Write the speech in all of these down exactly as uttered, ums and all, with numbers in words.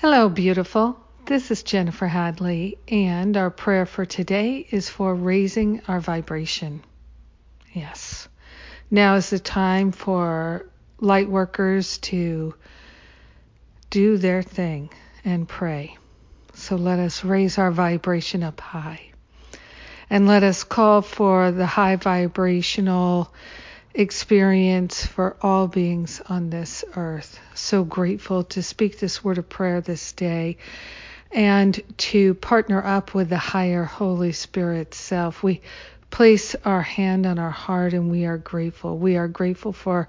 Hello, beautiful. This is Jennifer Hadley, and our prayer for today is for raising our vibration. Yes. Now is the time for light workers to do their thing and pray. So let us raise our vibration up high. And let us call for the high vibrational experience for all beings on this earth. So grateful to speak this word of prayer this day and to partner up with the higher Holy Spirit self. We place our hand on our heart and we are grateful. We are grateful for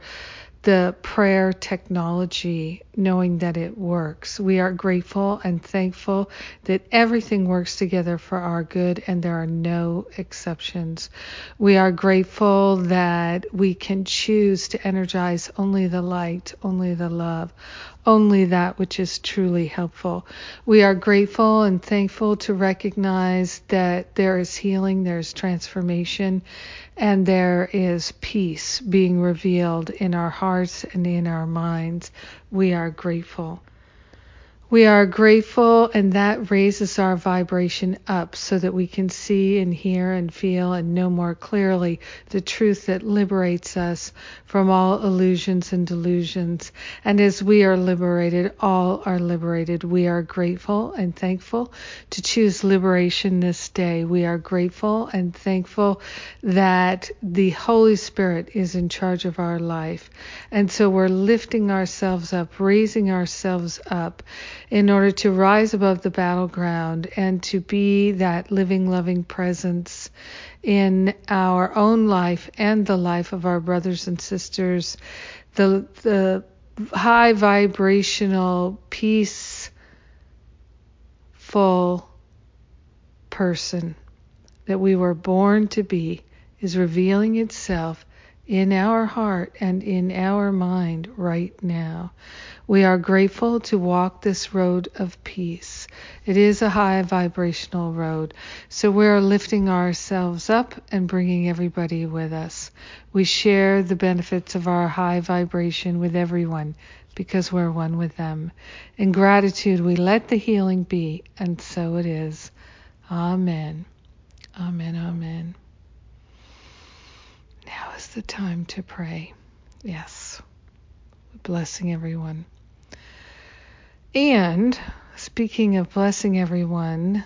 the prayer technology, knowing that it works. We are grateful and thankful that everything works together for our good and there are no exceptions. We are grateful that we can choose to energize only the light, only the love, only that which is truly helpful. We are grateful and thankful to recognize that there is healing, there is transformation, and there is peace being revealed in our hearts and in our minds. We are grateful. We are grateful, and that raises our vibration up so that we can see and hear and feel and know more clearly the truth that liberates us from all illusions and delusions. And as we are liberated, all are liberated. We are grateful and thankful to choose liberation this day. We are grateful and thankful that the Holy Spirit is in charge of our life. And so we're lifting ourselves up, raising ourselves up, in order to rise above the battleground and to be that living, loving presence in our own life and the life of our brothers and sisters. The, the high vibrational, peaceful person that we were born to be is revealing itself in our heart and in our mind right now. We are grateful to walk this road of peace. It is a high vibrational road. So we're lifting ourselves up and bringing everybody with us. We share the benefits of our high vibration with everyone because we're one with them. In gratitude, we let the healing be, and so it is. Amen. Amen. Amen. Now is the time to pray. Yes. Blessing everyone. And speaking of blessing everyone,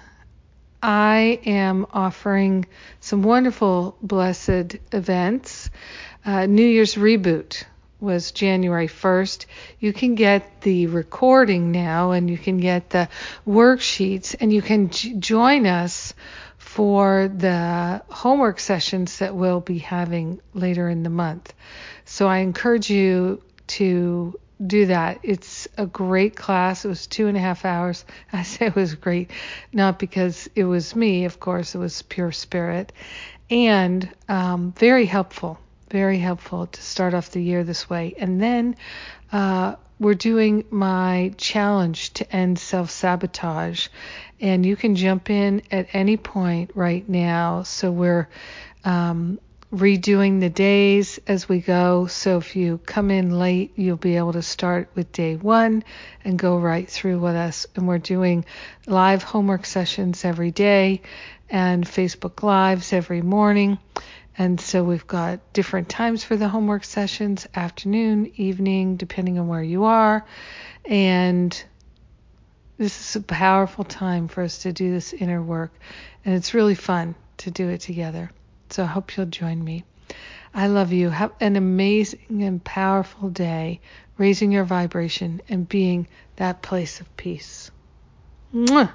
I am offering some wonderful blessed events. Uh, New Year's Reboot was January first. You can get the recording now and you can get the worksheets and you can j- join us for the homework sessions that we'll be having later in the month. So I encourage you to do that. It's a great class. It was two and a half hours. I say it was great, not because it was me, of course, it was pure spirit. And um, very helpful, very helpful to start off the year this way. And then uh, we're doing my challenge to end self-sabotage. And you can jump in at any point right now. So we're um, redoing the days as we go. So if you come in late, you'll be able to start with day one and go right through with us. And we're doing live homework sessions every day and Facebook Lives every morning. And so we've got different times for the homework sessions, afternoon, evening, depending on where you are. And this is a powerful time for us to do this inner work. And it's really fun to do it together. So I hope you'll join me. I love you. Have an amazing and powerful day, raising your vibration and being that place of peace. Mwah!